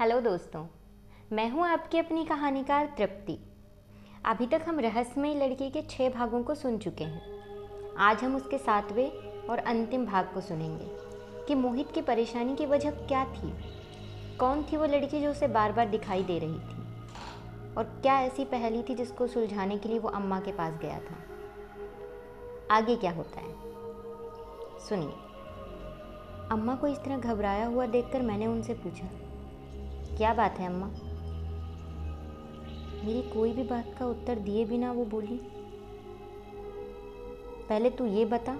Hello दोस्तों, मैं हूं आपकी अपनी कहानीकार तृप्ति। अभी तक हम रहस्यमय लड़की के 6 भागों को सुन चुके हैं। आज हम उसके 7वें और अंतिम भाग को सुनेंगे कि मोहित की परेशानी की वजह क्या थी, कौन थी वो लड़की जो उसे बार बार दिखाई दे रही थी और क्या ऐसी पहेली थी जिसको सुलझाने के लिए वो अम्मा के पास गया था। आगे क्या होता है सुनिए। अम्मा को इस तरह घबराया हुआ देखकर मैंने उनसे पूछा, क्या बात है अम्मा? मेरी कोई भी बात का उत्तर दिए बिना वो बोली, पहले तू ये बता,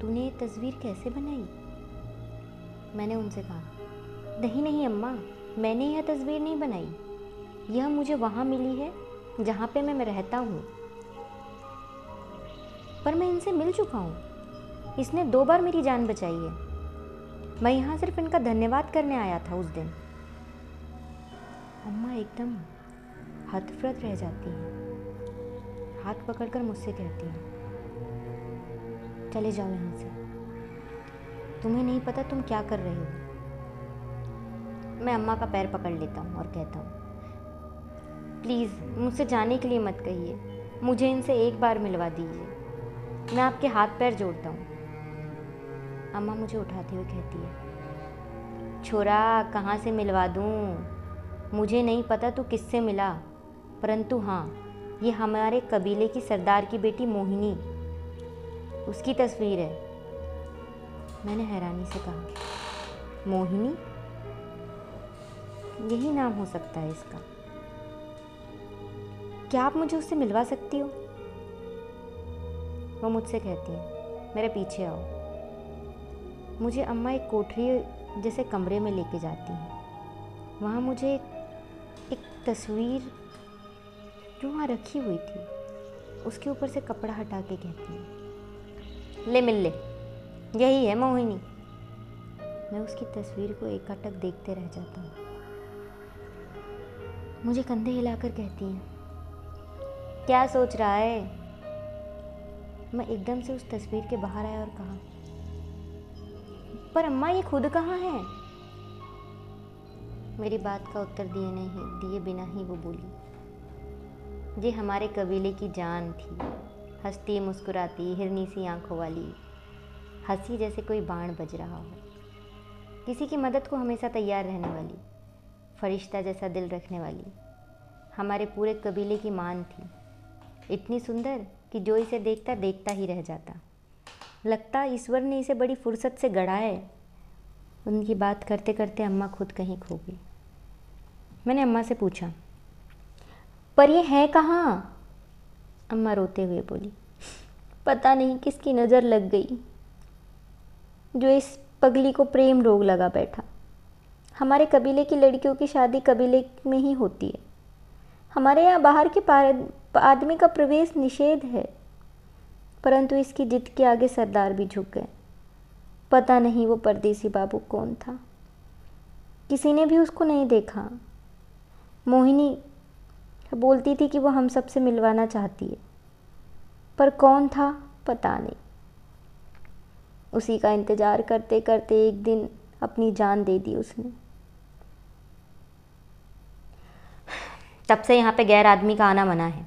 तूने ये तस्वीर कैसे बनाई? मैंने उनसे कहा, नहीं अम्मा, मैंने यह तस्वीर नहीं बनाई, यह मुझे वहाँ मिली है जहाँ पे मैं रहता हूँ। पर मैं इनसे मिल चुका हूँ, इसने 2 बार मेरी जान बचाई है, मैं यहाँ सिर्फ इनका धन्यवाद करने आया था उस दिन। अम्मा एकदम हतप्रत रह जाती हैं, हाथ पकड़कर मुझसे कहती हैं, चले जाओ यहाँ से, तुम्हें नहीं पता तुम क्या कर रहे हो। मैं अम्मा का पैर पकड़ लेता हूँ और कहता हूँ, प्लीज़ मुझसे जाने के लिए मत कहिए, मुझे इनसे एक बार मिलवा दीजिए, मैं आपके हाथ पैर जोड़ता हूँ। अम्मा मुझे उठाते हुए कहती है, छोरा कहाँ से मिलवा दूँ, मुझे नहीं पता तू किससे मिला, परंतु हाँ, ये हमारे कबीले की सरदार की बेटी मोहिनी, उसकी तस्वीर है। मैंने हैरानी से कहा, मोहिनी? यही नाम हो सकता है इसका, क्या आप मुझे उससे मिलवा सकती हो? वो मुझसे कहती है, मेरे पीछे आओ। मुझे अम्मा एक कोठरी जैसे कमरे में लेके जाती है, वहाँ मुझे एक तस्वीर जो वहाँ रखी हुई थी उसके ऊपर से कपड़ा हटा के कहती है, ले मिल ले, यही है मोहिनी। मैं उसकी तस्वीर को एकाटक देखते रह जाता हूँ। मुझे कंधे हिलाकर कहती है, क्या सोच रहा है? मैं एकदम से उस तस्वीर के बाहर आया और कहा, पर अम्मा ये खुद कहाँ है? मेरी बात का उत्तर दिए बिना ही वो बोली, ये हमारे कबीले की जान थी, हंसती मुस्कुराती हिरनी सी आंखों वाली, हंसी जैसे कोई बाण बज रहा हो, किसी की मदद को हमेशा तैयार रहने वाली, फरिश्ता जैसा दिल रखने वाली, हमारे पूरे कबीले की मान थी, इतनी सुंदर कि जो इसे देखता देखता ही रह जाता, लगता ईश्वर ने इसे बड़ी फुर्सत से गढ़ा है। उनकी बात करते करते अम्मा खुद कहीं खो गई। मैंने अम्मा से पूछा, पर ये है कहाँ? अम्मा रोते हुए बोली, पता नहीं किसकी नज़र लग गई, जो इस पगली को प्रेम रोग लगा बैठा। हमारे कबीले की लड़कियों की शादी कबीले में ही होती है, हमारे यहाँ बाहर के आदमी का प्रवेश निषेध है, परंतु इसकी जिद के आगे सरदार भी झुक गए। पता नहीं वो परदेसी बाबू कौन था, किसी ने भी उसको नहीं देखा। मोहिनी बोलती थी कि वो हम सब से मिलवाना चाहती है, पर कौन था पता नहीं। उसी का इंतज़ार करते करते एक दिन अपनी जान दे दी उसने। तब से यहाँ पे गैर आदमी का आना मना है,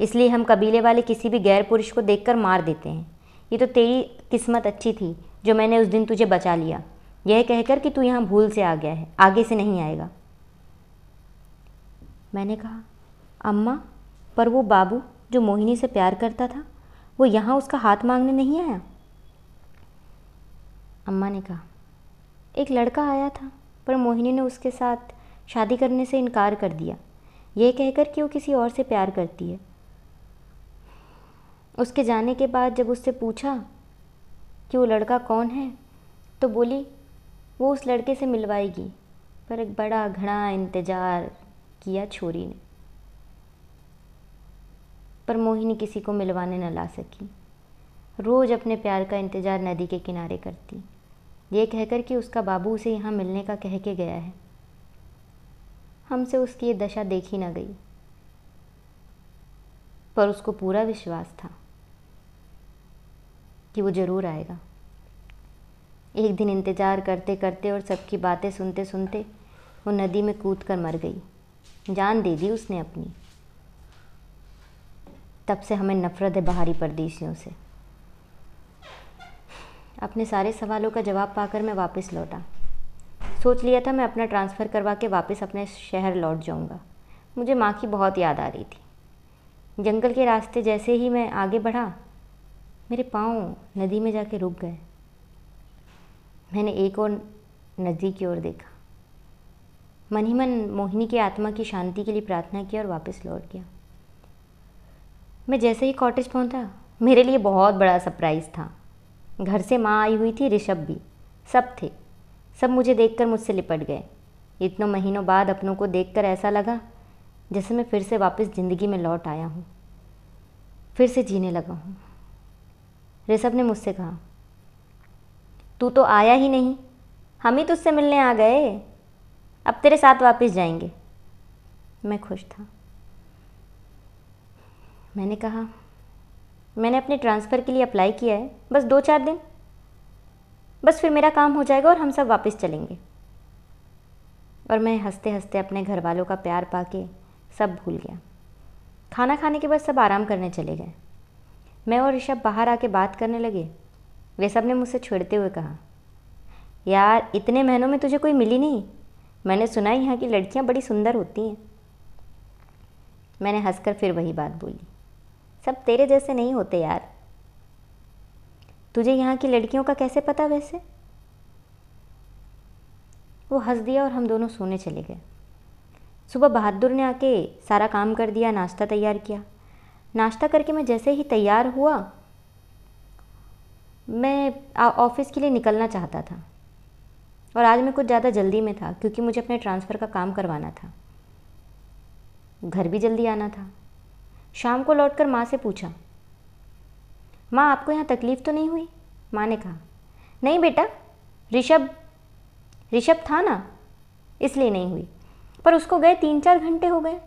इसलिए हम कबीले वाले किसी भी गैर पुरुष को देखकर मार देते हैं। ये तो तेरी किस्मत अच्छी थी जो मैंने उस दिन तुझे बचा लिया, यह कहकर कि तू यहाँ भूल से आ गया है, आगे से नहीं आएगा। मैंने कहा, अम्मा पर वो बाबू जो मोहिनी से प्यार करता था, वो यहाँ उसका हाथ मांगने नहीं आया? अम्मा ने कहा, एक लड़का आया था, पर मोहिनी ने उसके साथ शादी करने से इनकार कर दिया, यह कहकर कि वो किसी और से प्यार करती है। उसके जाने के बाद जब उससे पूछा कि वो लड़का कौन है, तो बोली वो उस लड़के से मिलवाएगी, पर एक बड़ा घना इंतज़ार किया छोरी ने, पर मोहिनी किसी को मिलवाने न ला सकी। रोज़ अपने प्यार का इंतज़ार नदी के किनारे करती, यह कहकर कि उसका बाबू उसे यहाँ मिलने का कह के गया है। हमसे उसकी ये दशा देखी ना गई, पर उसको पूरा विश्वास था कि वो ज़रूर आएगा। एक दिन इंतज़ार करते करते और सबकी बातें सुनते सुनते वो नदी में कूदकर मर गई, जान दे दी उसने अपनी। तब से हमें नफरत है बाहरी परदेशियों से। अपने सारे सवालों का जवाब पाकर मैं वापस लौटा। सोच लिया था मैं अपना ट्रांसफ़र करवा के वापस अपने शहर लौट जाऊंगा। मुझे माँ की बहुत याद आ रही थी। जंगल के रास्ते जैसे ही मैं आगे बढ़ा, मेरे पाँव नदी में जाके रुक गए। मैंने एक और नदी की ओर देखा, मन ही मन मोहिनी की आत्मा की शांति के लिए प्रार्थना की और वापस लौट गया। मैं जैसे ही कॉटेज पहुंचा, मेरे लिए बहुत बड़ा सरप्राइज़ था। घर से माँ आई हुई थी, ऋषभ भी, सब थे। सब मुझे देखकर मुझसे लिपट गए। इतनों महीनों बाद अपनों को देखकर ऐसा लगा जैसे मैं फिर से वापस ज़िंदगी में लौट आया हूँ, फिर से जीने लगा हूँ। ऋषभ ने मुझसे कहा, तू तो आया ही नहीं, हम ही तुझसे मिलने आ गए, अब तेरे साथ वापस जाएंगे। मैं खुश था। मैंने कहा, मैंने अपने ट्रांसफ़र के लिए अप्लाई किया है, बस 2-4 दिन, बस फिर मेरा काम हो जाएगा और हम सब वापस चलेंगे। और मैं हंसते हंसते अपने घर वालों का प्यार पाके सब भूल गया। खाना खाने के बाद सब आराम करने चले गए। मैं और ऋषभ बाहर आके बात करने लगे। वे सब ने मुझसे छेड़ते हुए कहा, यार इतने महीनों में तुझे कोई मिली नहीं, मैंने सुना है यहाँ की लड़कियाँ बड़ी सुंदर होती हैं। मैंने हंसकर फिर वही बात बोली, सब तेरे जैसे नहीं होते यार। तुझे यहाँ की लड़कियों का कैसे पता वैसे? वो हंस दिया और हम दोनों सोने चले गए। सुबह बहादुर ने आके सारा काम कर दिया, नाश्ता तैयार किया। नाश्ता करके मैं जैसे ही तैयार हुआ, मैं ऑफ़िस के लिए निकलना चाहता था और आज मैं कुछ ज़्यादा जल्दी में था क्योंकि मुझे अपने ट्रांसफ़र का काम करवाना था, घर भी जल्दी आना था। शाम को लौटकर माँ से पूछा, माँ आपको यहाँ तकलीफ़ तो नहीं हुई? माँ ने कहा, नहीं बेटा, ऋषभ था ना, इसलिए नहीं हुई, पर उसको गए 3-4 घंटे हो गए।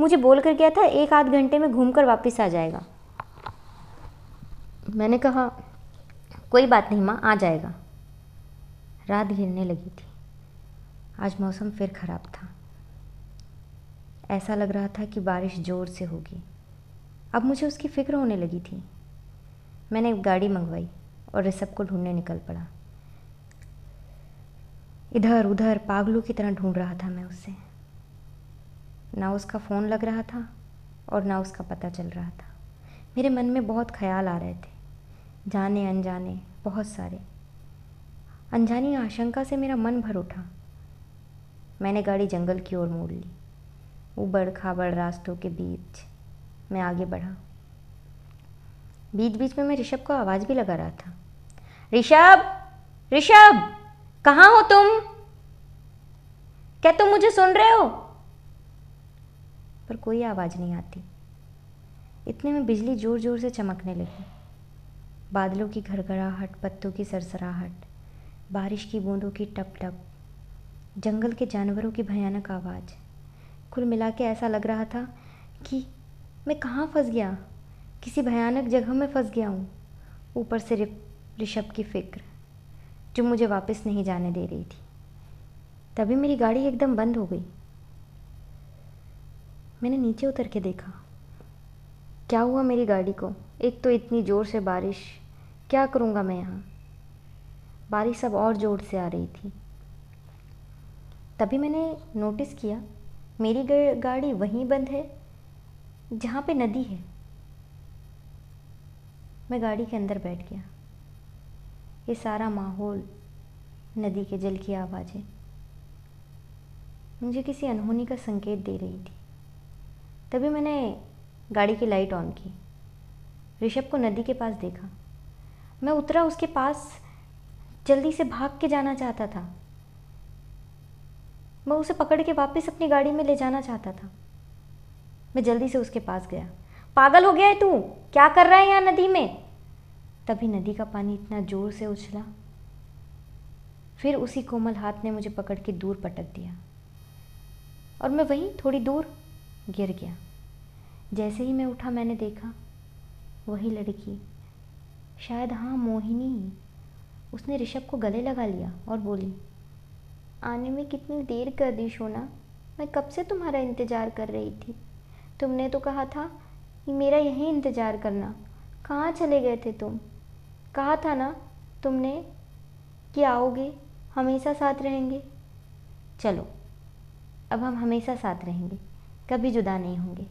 मुझे बोल कर गया था 1-8 घंटे में घूम कर वापस आ जाएगा। मैंने कहा, कोई बात नहीं माँ, आ जाएगा। रात गिरने लगी थी। आज मौसम फिर ख़राब था। ऐसा लग रहा था कि बारिश ज़ोर से होगी। अब मुझे उसकी फ़िक्र होने लगी थी। मैंने गाड़ी मंगवाई और ऋषभ को ढूंढने निकल पड़ा। इधर उधर पागलों की तरह ढूंढ रहा था मैं उसे। ना उसका फ़ोन लग रहा था और ना उसका पता चल रहा था। मेरे मन में बहुत ख्याल आ रहे थे, जाने अनजाने, बहुत सारे। अनजानी आशंका से मेरा मन भर उठा। मैंने गाड़ी जंगल की ओर मोड़ ली। उबड़ खाबड़ रास्तों के बीच मैं आगे बढ़ा। बीच बीच में मैं ऋषभ को आवाज़ भी लगा रहा था, ऋषभ ऋषभ कहाँ हो तुम? क्या तुम मुझे सुन रहे हो? पर कोई आवाज़ नहीं आती। इतने में बिजली ज़ोर ज़ोर से चमकने लगी। बादलों की घरघराहट, पत्तों की सरसराहट, बारिश की बूंदों की टप टप, जंगल के जानवरों की भयानक आवाज़। कुल मिला के ऐसा लग रहा था कि मैं कहाँ फंस गया, किसी भयानक जगह में फंस गया हूँ। ऊपर से ऋषभ की फ़िक्र जो मुझे वापस नहीं जाने दे रही थी। तभी मेरी गाड़ी एकदम बंद हो गई। मैंने नीचे उतर के देखा क्या हुआ मेरी गाड़ी को। एक तो इतनी ज़ोर से बारिश, क्या करूँगा मैं यहाँ। बारिश अब और ज़ोर से आ रही थी। तभी मैंने नोटिस किया मेरी गाड़ी वहीं बंद है जहाँ पे नदी है। मैं गाड़ी के अंदर बैठ गया। ये सारा माहौल, नदी के जल की आवाज़ें मुझे किसी अनहोनी का संकेत दे रही थी। तभी मैंने गाड़ी की लाइट ऑन की। ऋषभ को नदी के पास देखा। मैं उतरा उसके पास, जल्दी से भाग के जाना चाहता था। मैं उसे पकड़ के वापस अपनी गाड़ी में ले जाना चाहता था। मैं जल्दी से उसके पास गया। पागल हो गया है तू, क्या कर रहा है यहाँ नदी में? तभी नदी का पानी इतना ज़ोर से उछला, फिर उसी कोमल हाथ ने मुझे पकड़ के दूर पटक दिया और मैं वहीं थोड़ी दूर गिर गया। जैसे ही मैं उठा, मैंने देखा वही लड़की, शायद हाँ मोहिनी, उसने ऋषभ को गले लगा लिया और बोली, आने में कितनी देर कर दी शोना, मैं कब से तुम्हारा इंतज़ार कर रही थी। तुमने तो कहा था मेरा यहीं इंतज़ार करना, कहाँ चले गए थे तुम? कहा था ना तुमने कि आओगे, हमेशा साथ रहेंगे। चलो अब हम हमेशा साथ रहेंगे, कभी जुदा नहीं होंगे।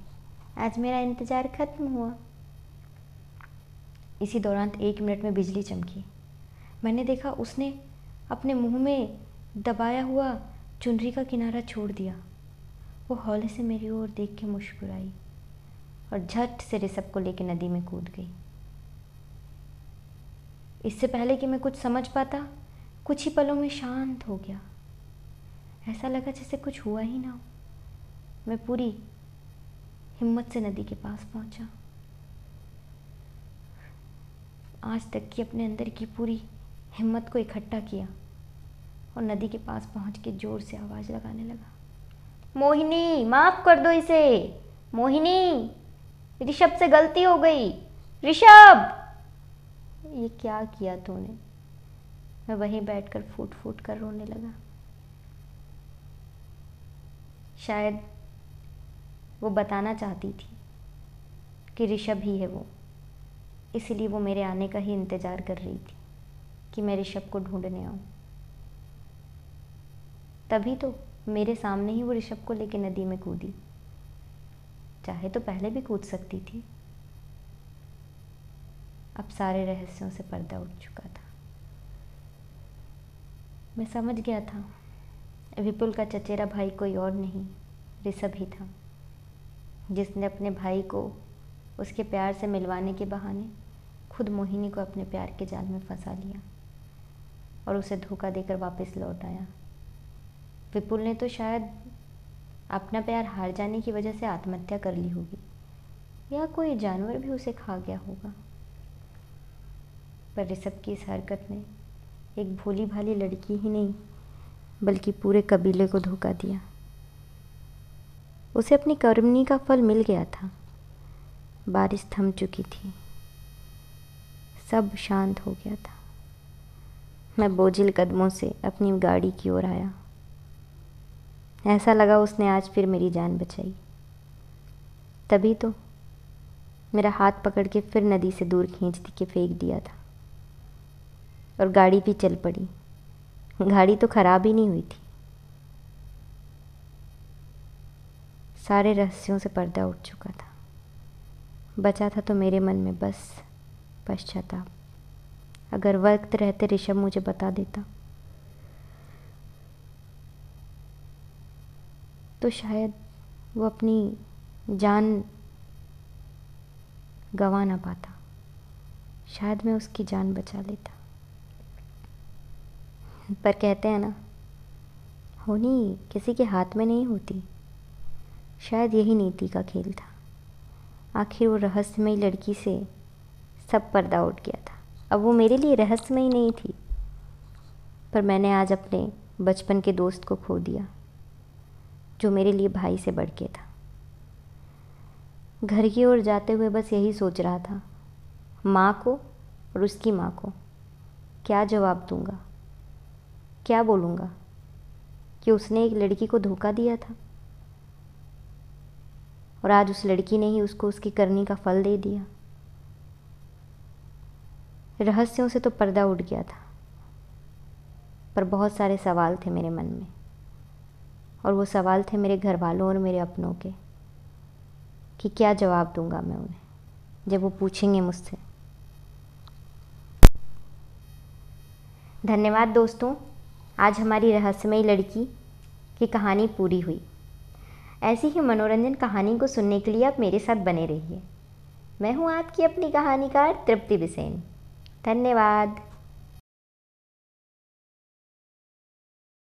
आज मेरा इंतज़ार ख़त्म हुआ। इसी दौरान एक मिनट में बिजली चमकी। मैंने देखा उसने अपने मुंह में दबाया हुआ चुनरी का किनारा छोड़ दिया। वो हौले से मेरी ओर देख के मुस्कुराई और झट से रिसप को लेकर नदी में कूद गई। इससे पहले कि मैं कुछ समझ पाता, कुछ ही पलों में शांत हो गया। ऐसा लगा जैसे कुछ हुआ ही ना हो। मैं पूरी हिम्मत से नदी के पास पहुंचा। आज तक की अपने अंदर की पूरी हिम्मत को इकट्ठा किया और नदी के पास पहुंच के ज़ोर से आवाज़ लगाने लगा, मोहिनी माफ़ कर दो इसे, मोहिनी ऋषभ से गलती हो गई, ऋषभ ये क्या किया तूने। मैं वहीं बैठकर फूट फूट कर रोने लगा। शायद वो बताना चाहती थी कि ऋषभ ही है वो, इसलिए वो मेरे आने का ही इंतज़ार कर रही थी कि मैं ऋषभ को ढूंढने आऊँ। तभी तो मेरे सामने ही वो ऋषभ को लेके नदी में कूदी, चाहे तो पहले भी कूद सकती थी। अब सारे रहस्यों से पर्दा उठ चुका था। मैं समझ गया था विपुल का चचेरा भाई कोई और नहीं, ऋषभ ही था, जिसने अपने भाई को उसके प्यार से मिलवाने के बहाने खुद मोहिनी को अपने प्यार के जाल में फंसा लिया और उसे धोखा देकर वापस लौट आया। विपुल ने तो शायद अपना प्यार हार जाने की वजह से आत्महत्या कर ली होगी, या कोई जानवर भी उसे खा गया होगा। पर ऋषभ की इस हरकत ने एक भोली भाली लड़की ही नहीं बल्कि पूरे कबीले को धोखा दिया। उसे अपनी कर्मणी का फल मिल गया था। बारिश थम चुकी थी, सब शांत हो गया था। मैं बोझिल कदमों से अपनी गाड़ी की ओर आया। ऐसा लगा उसने आज फिर मेरी जान बचाई। तभी तो मेरा हाथ पकड़ के फिर नदी से दूर खींचती के फेंक दिया था और गाड़ी भी चल पड़ी। गाड़ी तो खराब ही नहीं हुई थी। सारे रहस्यों से पर्दा उठ चुका था। बचा था तो मेरे मन में बस पश्चाताप। अगर वक्त रहते ऋषभ मुझे बता देता तो शायद वो अपनी जान गंवा ना पाता, शायद मैं उसकी जान बचा लेता। पर कहते हैं ना, होनी किसी के हाथ में नहीं होती। शायद यही नीति का खेल था। आखिर वो रहस्यमयी लड़की से सब पर्दा उठ गया था। अब वो मेरे लिए रहस्यमयी नहीं थी, पर मैंने आज अपने बचपन के दोस्त को खो दिया, जो मेरे लिए भाई से बढ़ के था। घर की ओर जाते हुए बस यही सोच रहा था, माँ को और उसकी माँ को क्या जवाब दूँगा, क्या बोलूँगा कि उसने एक लड़की को धोखा दिया था और आज उस लड़की ने ही उसको उसकी करनी का फल दे दिया। रहस्यों से तो पर्दा उठ गया था, पर बहुत सारे सवाल थे मेरे मन में, और वो सवाल थे मेरे घर वालों और मेरे अपनों के कि क्या जवाब दूँगा मैं उन्हें जब वो पूछेंगे मुझसे। धन्यवाद दोस्तों, आज हमारी रहस्यमयी लड़की की कहानी पूरी हुई। ऐसी ही मनोरंजन कहानी को सुनने के लिए आप मेरे साथ बने रहिए। मैं हूँ आपकी अपनी कहानीकार तृप्ति बिसेन। धन्यवाद।